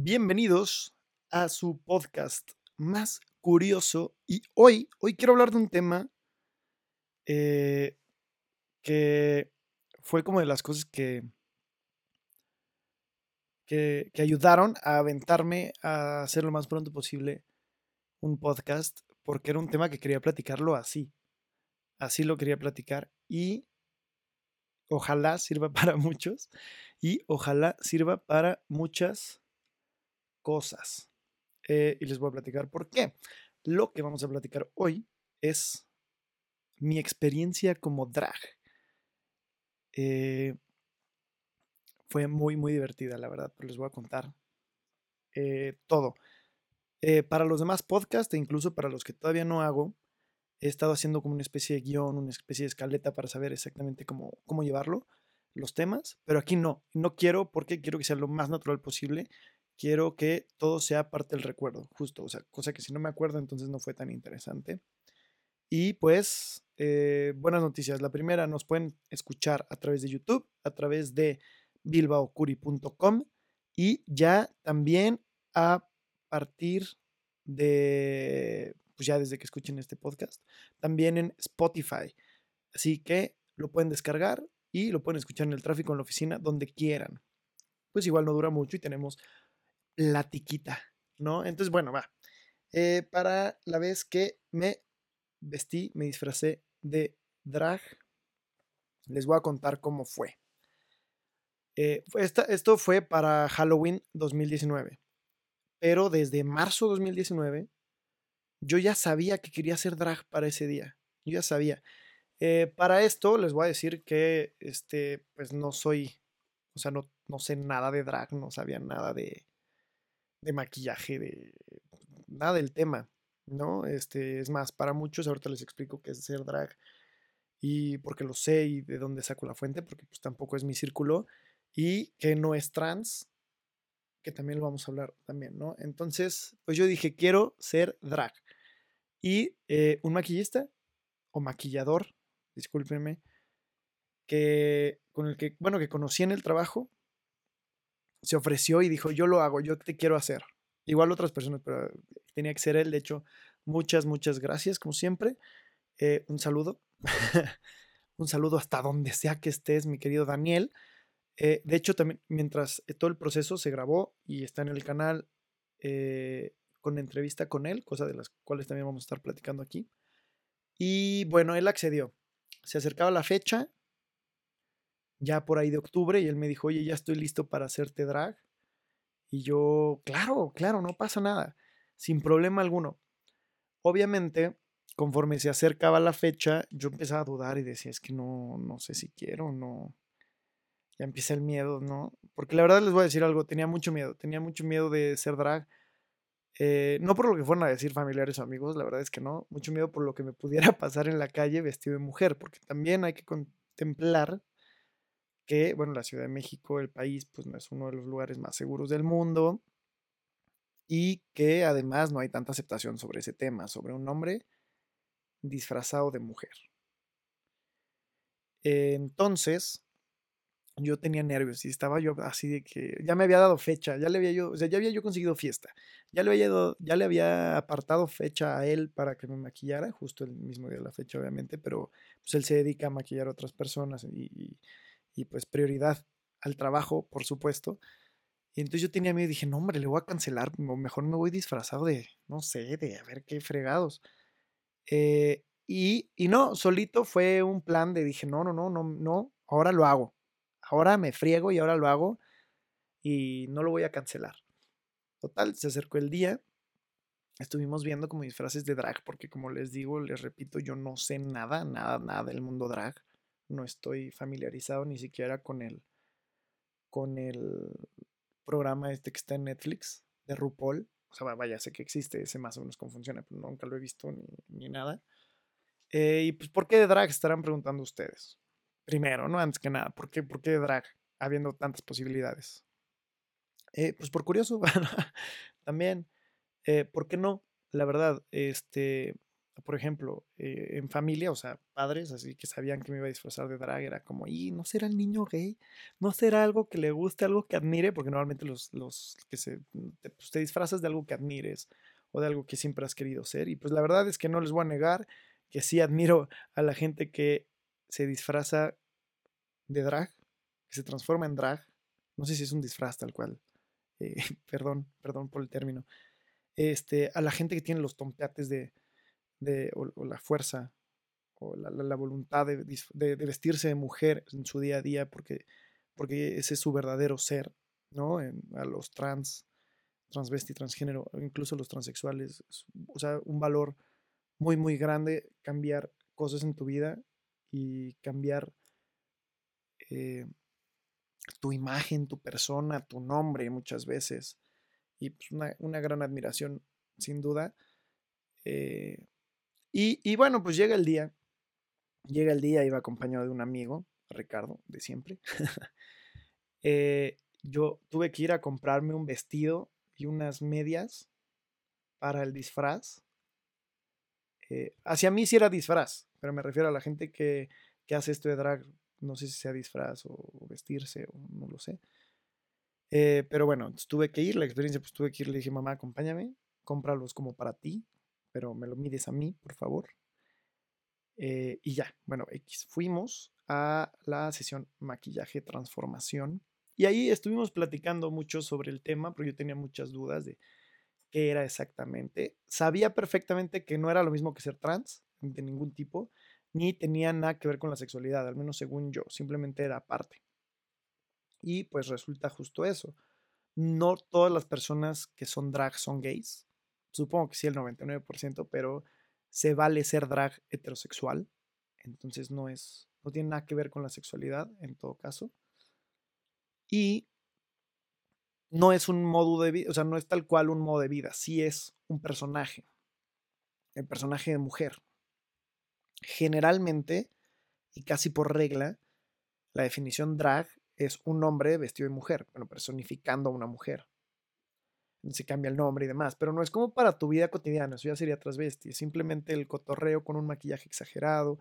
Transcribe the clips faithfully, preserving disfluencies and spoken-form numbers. Bienvenidos a su podcast más curioso y hoy, hoy quiero hablar de un tema eh, que fue como de las cosas que, que, que ayudaron a aventarme a hacer lo más pronto posible un podcast porque era un tema que quería platicarlo así, así lo quería platicar y ojalá sirva para muchos y ojalá sirva para muchas cosas. Eh, y les voy a platicar por qué. Lo que vamos a platicar hoy es mi experiencia como drag. Eh, fue muy, muy divertida, la verdad, pero les voy a contar eh, todo. Eh, para los demás podcasts, e incluso para los que todavía no hago, he estado haciendo como una especie de guión, una especie de escaleta para saber exactamente cómo, cómo llevarlo, los temas, pero aquí no. No quiero porque quiero que sea lo más natural posible. Quiero que todo sea parte del recuerdo, justo, o sea, cosa que si no me acuerdo entonces no fue tan interesante. Y pues, eh, buenas noticias. La primera, nos pueden escuchar a través de YouTube, a través de bilbao curi punto com y ya también a partir de, pues ya desde que escuchen este podcast, también en Spotify. Así que lo pueden descargar y lo pueden escuchar en el tráfico, en la oficina, donde quieran. Pues igual no dura mucho y tenemos platiquita, ¿no? Entonces, bueno, va. Eh, para la vez que me vestí, me disfracé de drag, les voy a contar cómo fue. Eh, esta, esto fue para Halloween dos mil diecinueve, pero desde marzo dos mil diecinueve yo ya sabía que quería hacer drag para ese día. Yo ya sabía. Eh, para esto les voy a decir que, este, pues no soy, o sea, no, no sé nada de drag, no sabía nada de... de maquillaje, de nada del tema, ¿no? Este, es más, para muchos, ahorita les explico qué es ser drag y porque lo sé y de dónde saco la fuente, porque pues tampoco es mi círculo y que no es trans, que también lo vamos a hablar también, ¿no? Entonces, pues yo dije, quiero ser drag y eh, un maquillista o maquillador, discúlpenme, que con el que, bueno, que conocí en el trabajo, se ofreció y dijo, yo lo hago, yo te quiero hacer. Igual otras personas, pero tenía que ser él. De hecho, muchas, muchas gracias, como siempre. Eh, un saludo. Un saludo hasta donde sea que estés, mi querido Daniel. Eh, de hecho, también, mientras eh, todo el proceso se grabó y está en el canal eh, con entrevista con él, cosa de las cuales también vamos a estar platicando aquí. Y bueno, él accedió. Se acercaba la fecha, ya por ahí de octubre, y él me dijo, oye, ya estoy listo para hacerte drag. Y yo, claro, claro, no pasa nada, sin problema alguno. Obviamente, conforme se acercaba la fecha, yo empezaba a dudar y decía, es que no, no sé si quiero, no. Ya empieza el miedo, ¿no? Porque la verdad les voy a decir algo, tenía mucho miedo, tenía mucho miedo de ser drag. Eh, no por lo que fueron a decir familiares o amigos, la verdad es que no. Mucho miedo por lo que me pudiera pasar en la calle vestido de mujer, porque también hay que contemplar que, bueno, la Ciudad de México, el país, pues no es uno de los lugares más seguros del mundo y que además no hay tanta aceptación sobre ese tema, sobre un hombre disfrazado de mujer. Eh, entonces, yo tenía nervios y estaba yo así de que ya me había dado fecha, ya le había yo, o sea, ya había yo conseguido fiesta, ya le había dado, ya le había apartado fecha a él para que me maquillara, justo el mismo día de la fecha, obviamente, pero pues él se dedica a maquillar a otras personas y... y Y pues prioridad al trabajo, por supuesto. Y entonces yo tenía miedo y dije, no hombre, le voy a cancelar. Mejor me voy disfrazado de, no sé, de a ver qué fregados. Eh, y, y no, solito fue un plan de dije, no, no, no, no, no, ahora lo hago. Ahora me friego y ahora lo hago. Y no lo voy a cancelar. Total, se acercó el día. Estuvimos viendo como disfraces de drag. Porque como les digo, les repito, yo no sé nada, nada, nada del mundo drag. No estoy familiarizado ni siquiera con el, con el programa este que está en Netflix de RuPaul. O sea, vaya, sé que existe, sé más o menos cómo funciona, pero nunca lo he visto ni, ni nada. Eh, y pues, ¿por qué de drag? Estarán preguntando ustedes. Primero, ¿no? Antes que nada, ¿por qué, por qué de drag? Habiendo tantas posibilidades. Eh, pues por curioso, también. Eh, ¿Por qué no? La verdad, este... Por ejemplo, eh, en familia, o sea, padres así que sabían que me iba a disfrazar de drag, era como, y ¿no será el niño gay? ¿No será algo que le guste, algo que admire? Porque normalmente los, los que se, te, pues, te disfrazas de algo que admires o de algo que siempre has querido ser. Y pues la verdad es que no les voy a negar que sí admiro a la gente que se disfraza de drag, que se transforma en drag. No sé si es un disfraz tal cual. Eh, perdón, perdón por el término. Este, a la gente que tiene los tomteates de... De, o, o la fuerza o la, la, la voluntad de, de, de vestirse de mujer en su día a día porque, porque ese es su verdadero ser, ¿no? En, a los trans, transvesti, transgénero, incluso los transexuales, es, o sea, un valor muy muy grande cambiar cosas en tu vida y cambiar eh, tu imagen, tu persona, tu nombre muchas veces, y pues una, una gran admiración sin duda. eh, Y, y bueno, pues llega el día, llega el día, iba acompañado de un amigo, Ricardo, de siempre. eh, yo tuve que ir a comprarme un vestido y unas medias para el disfraz. Eh, hacia mí sí era disfraz, pero me refiero a la gente que, que hace esto de drag, no sé si sea disfraz o, o vestirse, o no lo sé. Eh, pero bueno, tuve que ir, la experiencia, pues tuve que ir, le dije, mamá, acompáñame, cómpralos como para ti, pero me lo mides a mí, por favor. Eh, y ya, bueno, X. Fuimos a la sesión maquillaje, transformación. Y ahí estuvimos platicando mucho sobre el tema, porque yo tenía muchas dudas de qué era exactamente. Sabía perfectamente que no era lo mismo que ser trans, de ningún tipo, ni tenía nada que ver con la sexualidad, al menos según yo, simplemente era aparte. Y pues resulta justo eso. No todas las personas que son drag son gays. Supongo que sí, el noventa y nueve por ciento, pero se vale ser drag heterosexual. Entonces no es, no tiene nada que ver con la sexualidad, en todo caso. Y no es un modo de vida, o sea, no es tal cual un modo de vida. Sí es un personaje. El personaje de mujer. Generalmente, y casi por regla, la definición drag es un hombre vestido de mujer, bueno, personificando a una mujer. Se cambia el nombre y demás, pero no es como para tu vida cotidiana, eso ya sería transvesti, es simplemente el cotorreo con un maquillaje exagerado,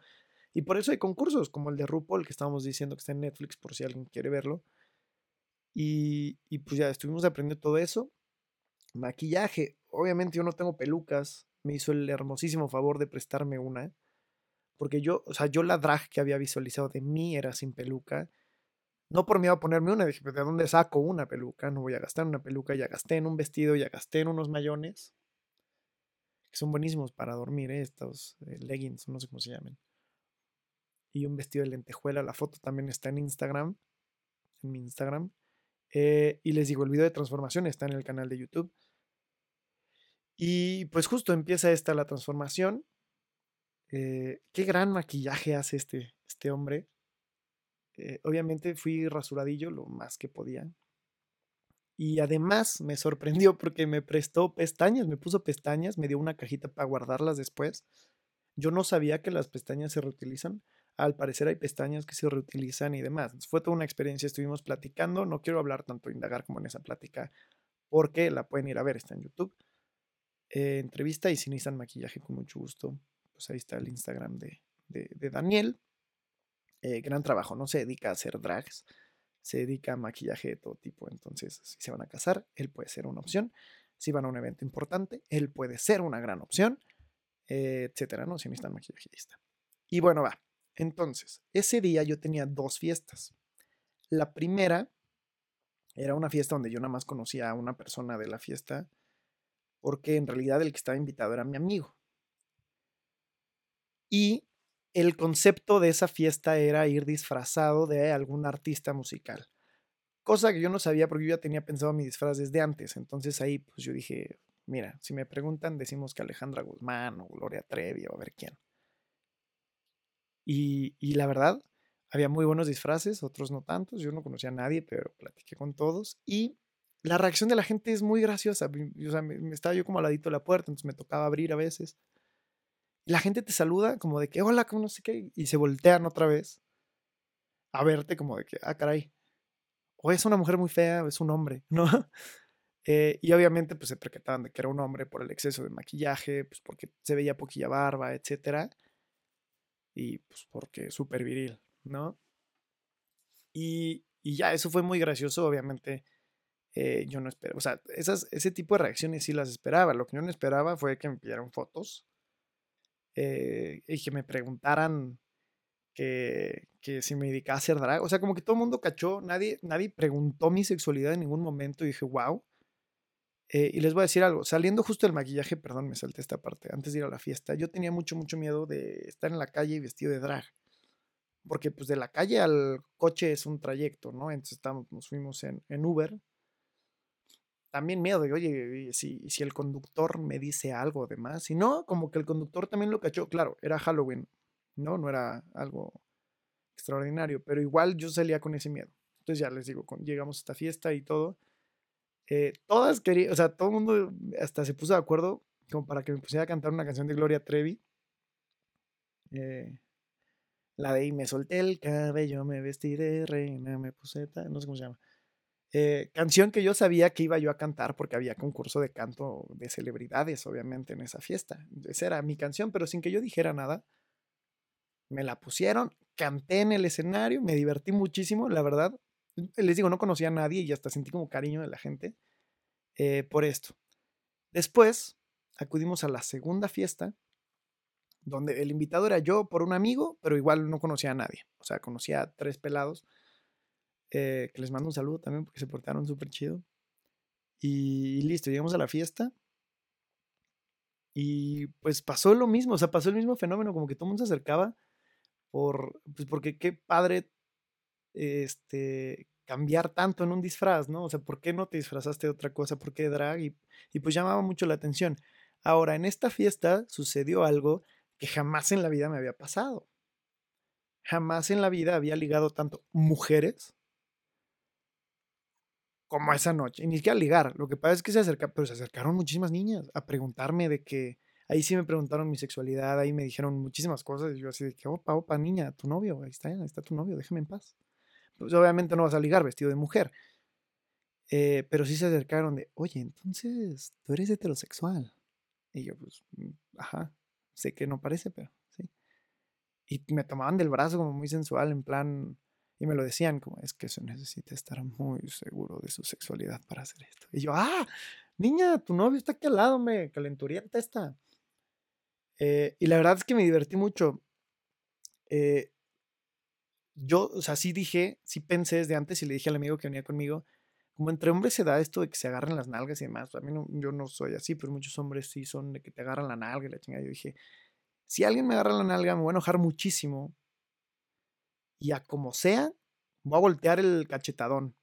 y por eso hay concursos como el de RuPaul, que estábamos diciendo que está en Netflix, por si alguien quiere verlo, y, y pues ya estuvimos aprendiendo todo eso. Maquillaje, obviamente yo no tengo pelucas, me hizo el hermosísimo favor de prestarme una, porque yo, o sea, yo la drag que había visualizado de mí era sin peluca. No por miedo a ponerme una, dije, ¿de dónde saco una peluca? No voy a gastar en una peluca, ya gasté en un vestido, ya gasté en unos mayones, que son buenísimos para dormir, ¿eh? Estos eh, leggings, no sé cómo se llaman. Y un vestido de lentejuela, la foto también está en Instagram, en mi Instagram. Eh, y les digo, el video de transformación está en el canal de YouTube. Y pues justo empieza esta la transformación. Eh, qué gran maquillaje hace este, este hombre. Eh, obviamente fui rasuradillo lo más que podía, y además me sorprendió porque me prestó pestañas, me puso pestañas, me dio una cajita para guardarlas después. Yo no sabía que las pestañas se reutilizan, al parecer hay pestañas que se reutilizan y demás. Fue toda una experiencia, estuvimos platicando, no quiero hablar tanto, indagar como en esa plática, porque la pueden ir a ver, está en YouTube. Eh, entrevista, y si necesitan maquillaje con mucho gusto, pues ahí está el Instagram de, de, de Daniel. Eh, gran trabajo, no se dedica a hacer drags, se dedica a maquillaje de todo tipo. Entonces, si se van a casar, él puede ser una opción. Si van a un evento importante, él puede ser una gran opción, eh, etcétera, ¿no? Si necesitan maquillajista. Y bueno, va. Entonces, ese día yo tenía dos fiestas. La primera era una fiesta donde yo nada más conocía a una persona de la fiesta, porque en realidad el que estaba invitado era mi amigo. Y el concepto de esa fiesta era ir disfrazado de algún artista musical. Cosa que yo no sabía porque yo ya tenía pensado mi disfraz desde antes. Entonces ahí pues yo dije, mira, si me preguntan decimos que Alejandra Guzmán o Gloria Trevi o a ver quién. Y, y la verdad, había muy buenos disfraces, otros no tantos. Yo no conocía a nadie, pero platiqué con todos. Y la reacción de la gente es muy graciosa. O sea, me, me estaba yo como al ladito de la puerta, entonces me tocaba abrir a veces. La gente te saluda como de que hola, como no sé qué, y se voltean otra vez a verte como de que, ah, caray, o es una mujer muy fea, o es un hombre, ¿no? Eh, y obviamente pues se percataban de que era un hombre por el exceso de maquillaje, pues porque se veía poquilla barba, etcétera. Y pues porque súper viril, ¿no? Y, y ya, eso fue muy gracioso, obviamente. Eh, yo no esperaba, o sea, esas, ese tipo de reacciones sí las esperaba. Lo que yo no esperaba fue que me pidieran fotos eh, y que me preguntaran que, que si me dedicaba a hacer drag. O sea, como que todo el mundo cachó, nadie, nadie preguntó mi sexualidad en ningún momento y dije, wow. Eh, y les voy a decir algo, saliendo justo del maquillaje, perdón, me salté esta parte, antes de ir a la fiesta, yo tenía mucho, mucho miedo de estar en la calle y vestido de drag, porque pues de la calle al coche es un trayecto, ¿no? Entonces estábamos, nos fuimos en, en Uber, también miedo de, oye, si, si el conductor me dice algo además, y no, como que el conductor también lo cachó, claro, era Halloween, ¿no? No era algo extraordinario, pero igual yo salía con ese miedo. Entonces ya les digo, llegamos a esta fiesta y todo. Eh, todas querían, o sea, todo el mundo hasta se puso de acuerdo como para que me pusiera a cantar una canción de Gloria Trevi, eh, la de y me solté el cabello, me vestí de reina, me puse tal, no sé cómo se llama, eh, canción que yo sabía que iba yo a cantar porque había concurso de canto de celebridades obviamente en esa fiesta, esa era mi canción, pero sin que yo dijera nada me la pusieron, canté en el escenario, me divertí muchísimo, la verdad. Les digo, no conocía a nadie y hasta sentí como cariño de la gente eh, por esto. Después acudimos a la segunda fiesta, donde el invitado era yo por un amigo, pero igual no conocía a nadie. O sea, conocía a tres pelados, eh, que les mando un saludo también porque se portaron súper chido. Y, y listo, llegamos a la fiesta y pues pasó lo mismo, o sea, pasó el mismo fenómeno, como que todo el mundo se acercaba por, pues porque qué padre este, cambiar tanto en un disfraz, ¿no? O sea, ¿por qué no te disfrazaste de otra cosa? ¿Por qué drag? Y, y pues llamaba mucho la atención. Ahora, en esta fiesta sucedió algo que jamás en la vida me había pasado. Jamás en la vida había ligado tanto mujeres como esa noche. Y ni siquiera ligar. Lo que pasa es que se acerca, pero se acercaron muchísimas niñas a preguntarme de que... Ahí sí me preguntaron mi sexualidad, ahí me dijeron muchísimas cosas. Y yo así de que, opa, opa, niña, tu novio, ahí está, ahí está tu novio, déjame en paz. Pues obviamente no vas a ligar vestido de mujer. Eh, pero sí se acercaron de, oye, entonces, tú eres heterosexual. Y yo, pues, ajá, sé que no parece, pero sí. Y me tomaban del brazo como muy sensual, en plan, y me lo decían como, es que se necesita estar muy seguro de su sexualidad para hacer esto. Y yo, ah, niña, tu novio está aquí al lado, me calenturienta esta. Eh, y la verdad es que me divertí mucho. Eh... Yo, o sea, sí dije, sí pensé desde antes y le dije al amigo que venía conmigo, como entre hombres se da esto de que se agarran las nalgas y demás. A mí no, yo no soy así, pero muchos hombres sí son de que te agarran la nalga y la chingada. Yo dije, si alguien me agarra la nalga me voy a enojar muchísimo y a como sea, voy a voltear el cachetadón.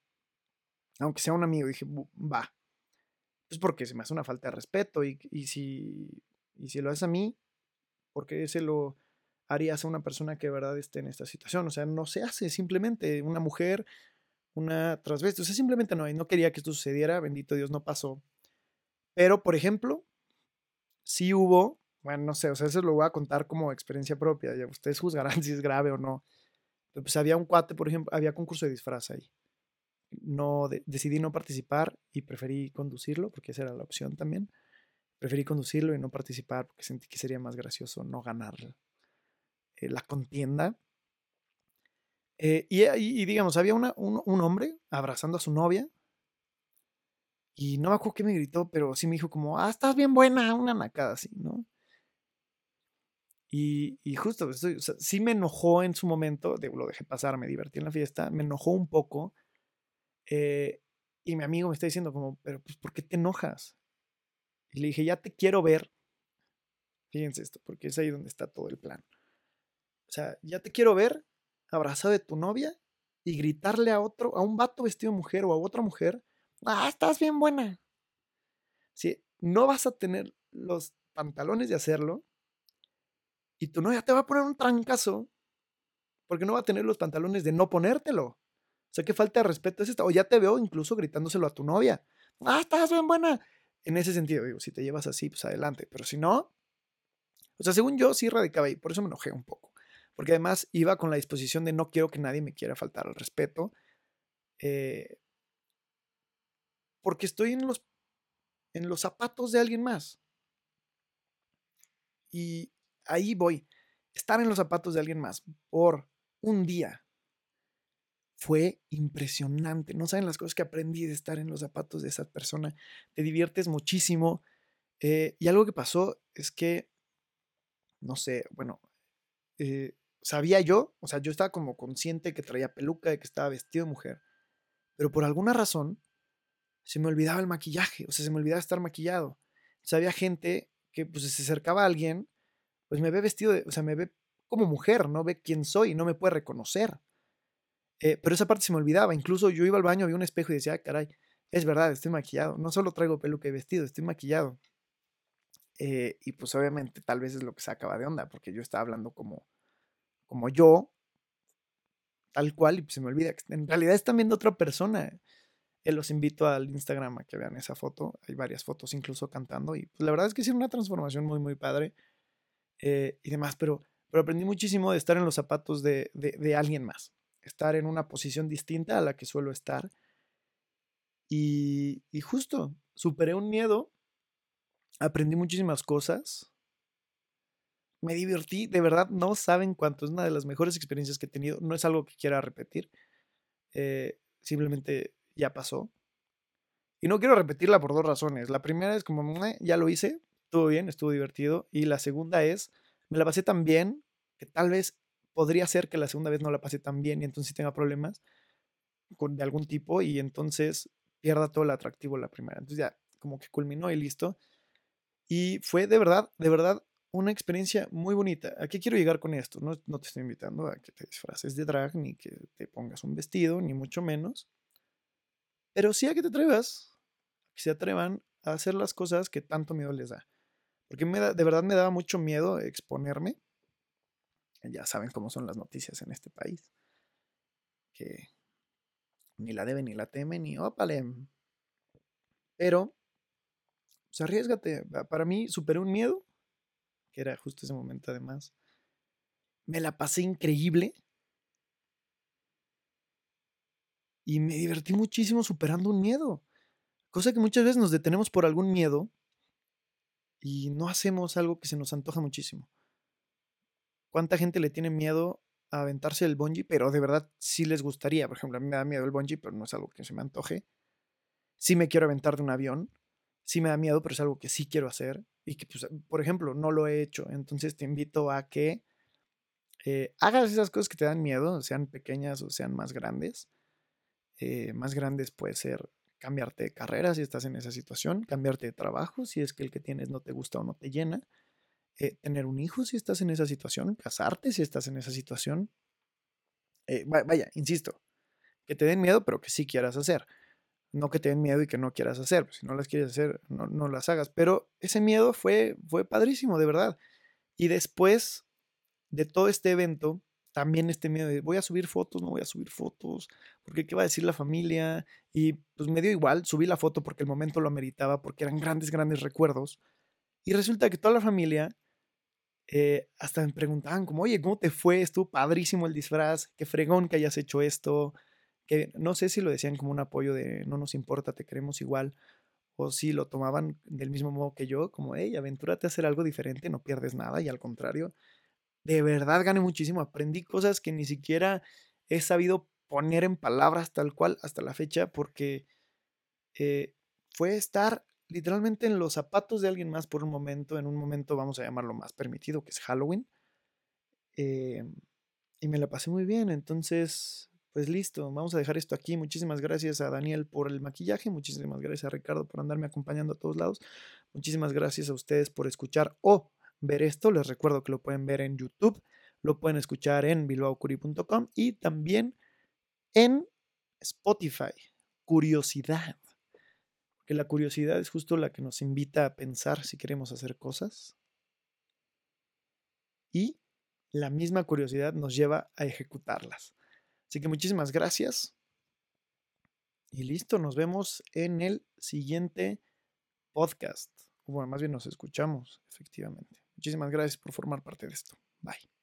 Aunque sea un amigo, dije, va. Pues porque se me hace una falta de respeto y, y, si, y si lo haces a mí, porque se lo... harías a una persona que de verdad esté en esta situación, o sea, no se hace, simplemente una mujer, una transvesti, o sea, simplemente no, y no quería que esto sucediera, bendito Dios, no pasó, pero, por ejemplo, sí hubo, bueno, no sé, o sea, eso lo voy a contar como experiencia propia, ya ustedes juzgarán si es grave o no, pero pues había un cuate, por ejemplo, había concurso de disfraz ahí, no, de, decidí no participar y preferí conducirlo, porque esa era la opción también, preferí conducirlo y no participar, porque sentí que sería más gracioso no ganarlo. Eh, la contienda eh, y, y, y digamos había una, un, un hombre abrazando a su novia y no me acuerdo qué me gritó, pero sí me dijo como, ah, estás bien buena, una nacada así, ¿no? y, y justo pues, o sea, sí me enojó en su momento, de, lo dejé pasar, me divertí en la fiesta, me enojó un poco eh, y mi amigo me está diciendo como, pero pues ¿por qué te enojas? Y le dije, ya te quiero ver, fíjense esto, porque es ahí donde está todo el plan. O sea, ya te quiero ver abrazado de tu novia y gritarle a otro, a un vato vestido de mujer o a otra mujer, ah, estás bien buena. Sí, no vas a tener los pantalones de hacerlo y tu novia te va a poner un trancazo porque no va a tener los pantalones de no ponértelo. O sea, qué falta de respeto es esta. O ya te veo incluso gritándoselo a tu novia, ah, estás bien buena. En ese sentido, digo, si te llevas así, pues adelante. Pero si no, o sea, según yo sí radicaba ahí, por eso me enojé un poco. Porque además iba con la disposición de no quiero que nadie me quiera faltar al respeto. Eh, porque estoy en los en los zapatos de alguien más. Y ahí voy. Estar en los zapatos de alguien más por un día fue impresionante. No saben las cosas que aprendí de estar en los zapatos de esa persona. Te diviertes muchísimo. Eh, y algo que pasó es que, no sé, bueno, eh, sabía yo, o sea, yo estaba como consciente de que traía peluca, de que estaba vestido de mujer, pero por alguna razón se me olvidaba el maquillaje, o sea, se me olvidaba estar maquillado. Entonces, había gente que, pues, se acercaba a alguien, pues me ve vestido, de, o sea, me ve como mujer, no ve quién soy, no me puede reconocer. Eh, pero esa parte se me olvidaba. Incluso yo iba al baño, había un espejo y decía, ah, caray, es verdad, estoy maquillado. No solo traigo peluca y vestido, estoy maquillado. Eh, y pues obviamente tal vez es lo que se acaba de onda, porque yo estaba hablando como, como yo, tal cual, y pues se me olvida. En realidad están viendo otra persona. Eh, los invito al Instagram a que vean esa foto. Hay varias fotos incluso cantando. Y pues la verdad es que hicieron una transformación muy, muy padre. Eh, y demás, pero, pero aprendí muchísimo de estar en los zapatos de, de, de alguien más, estar en una posición distinta a la que suelo estar, y, y justo superé un miedo, aprendí muchísimas cosas, me divertí, de verdad no saben cuánto, es una de las mejores experiencias que he tenido, no es algo que quiera repetir, eh, simplemente ya pasó, y no quiero repetirla por dos razones. La primera es como, ya lo hice, estuvo bien, estuvo divertido. Y la segunda es, me la pasé tan bien que tal vez podría ser que la segunda vez no la pasé tan bien y entonces tenga problemas con, de algún tipo, y entonces pierda todo el atractivo la primera. Entonces ya como que culminó y listo. Y fue de verdad, de verdad una experiencia muy bonita. ¿A qué quiero llegar con esto? No, no te estoy invitando a que te disfraces de drag, ni que te pongas un vestido, ni mucho menos. Pero sí a que te atrevas, que se atrevan a hacer las cosas que tanto miedo les da. Porque me da, de verdad me daba mucho miedo exponerme. Ya saben cómo son las noticias en este país. Que ni la deben, ni la temen, ni ópale. Pero, pues arriésgate. Para mí superé un miedo, que era justo ese momento además. Me la pasé increíble. Y me divertí muchísimo superando un miedo. Cosa que muchas veces nos detenemos por algún miedo y no hacemos algo que se nos antoja muchísimo. ¿Cuánta gente le tiene miedo a aventarse el bungee? Pero de verdad sí les gustaría. Por ejemplo, a mí me da miedo el bungee, pero no es algo que se me antoje. Sí me quiero aventar de un avión. Sí me da miedo, pero es algo que sí quiero hacer. Y que, pues, por ejemplo, no lo he hecho. Entonces te invito a que eh, hagas esas cosas que te dan miedo, sean pequeñas o sean más grandes. Eh, más grandes puede ser cambiarte de carrera si estás en esa situación, cambiarte de trabajo si es que el que tienes no te gusta o no te llena, eh, tener un hijo si estás en esa situación, casarte si estás en esa situación. Eh, vaya, insisto, que te den miedo pero que sí quieras hacer, no que te den miedo y que no quieras hacer. Si no las quieres hacer, no, no las hagas. Pero ese miedo fue, fue padrísimo, de verdad. Y después de todo este evento, también este miedo de voy a subir fotos, no voy a subir fotos, porque qué va a decir la familia. Y pues me dio igual, subí la foto porque el momento lo ameritaba, porque eran grandes, grandes recuerdos. Y resulta que toda la familia eh, hasta me preguntaban como, oye, ¿cómo te fue? Estuvo padrísimo el disfraz, qué fregón que hayas hecho esto. Que no sé si lo decían como un apoyo de no nos importa, te queremos igual, o si lo tomaban del mismo modo que yo, como, hey, aventúrate a hacer algo diferente, no pierdes nada, y al contrario. De verdad gané muchísimo, aprendí cosas que ni siquiera he sabido poner en palabras tal cual hasta la fecha, porque eh, fue estar literalmente en los zapatos de alguien más por un momento, en un momento vamos a llamarlo más permitido, que es Halloween, eh, y me la pasé muy bien. Entonces, pues listo, vamos a dejar esto aquí. Muchísimas gracias a Daniel por el maquillaje, muchísimas gracias a Ricardo por andarme acompañando a todos lados, muchísimas gracias a ustedes por escuchar o ver esto. Les recuerdo que lo pueden ver en YouTube, lo pueden escuchar en bilbao curi punto com y también en Spotify. Curiosidad, porque la curiosidad es justo la que nos invita a pensar si queremos hacer cosas, y la misma curiosidad nos lleva a ejecutarlas. Así que muchísimas gracias y listo, nos vemos en el siguiente podcast. Bueno, más bien nos escuchamos, efectivamente. Muchísimas gracias por formar parte de esto. Bye.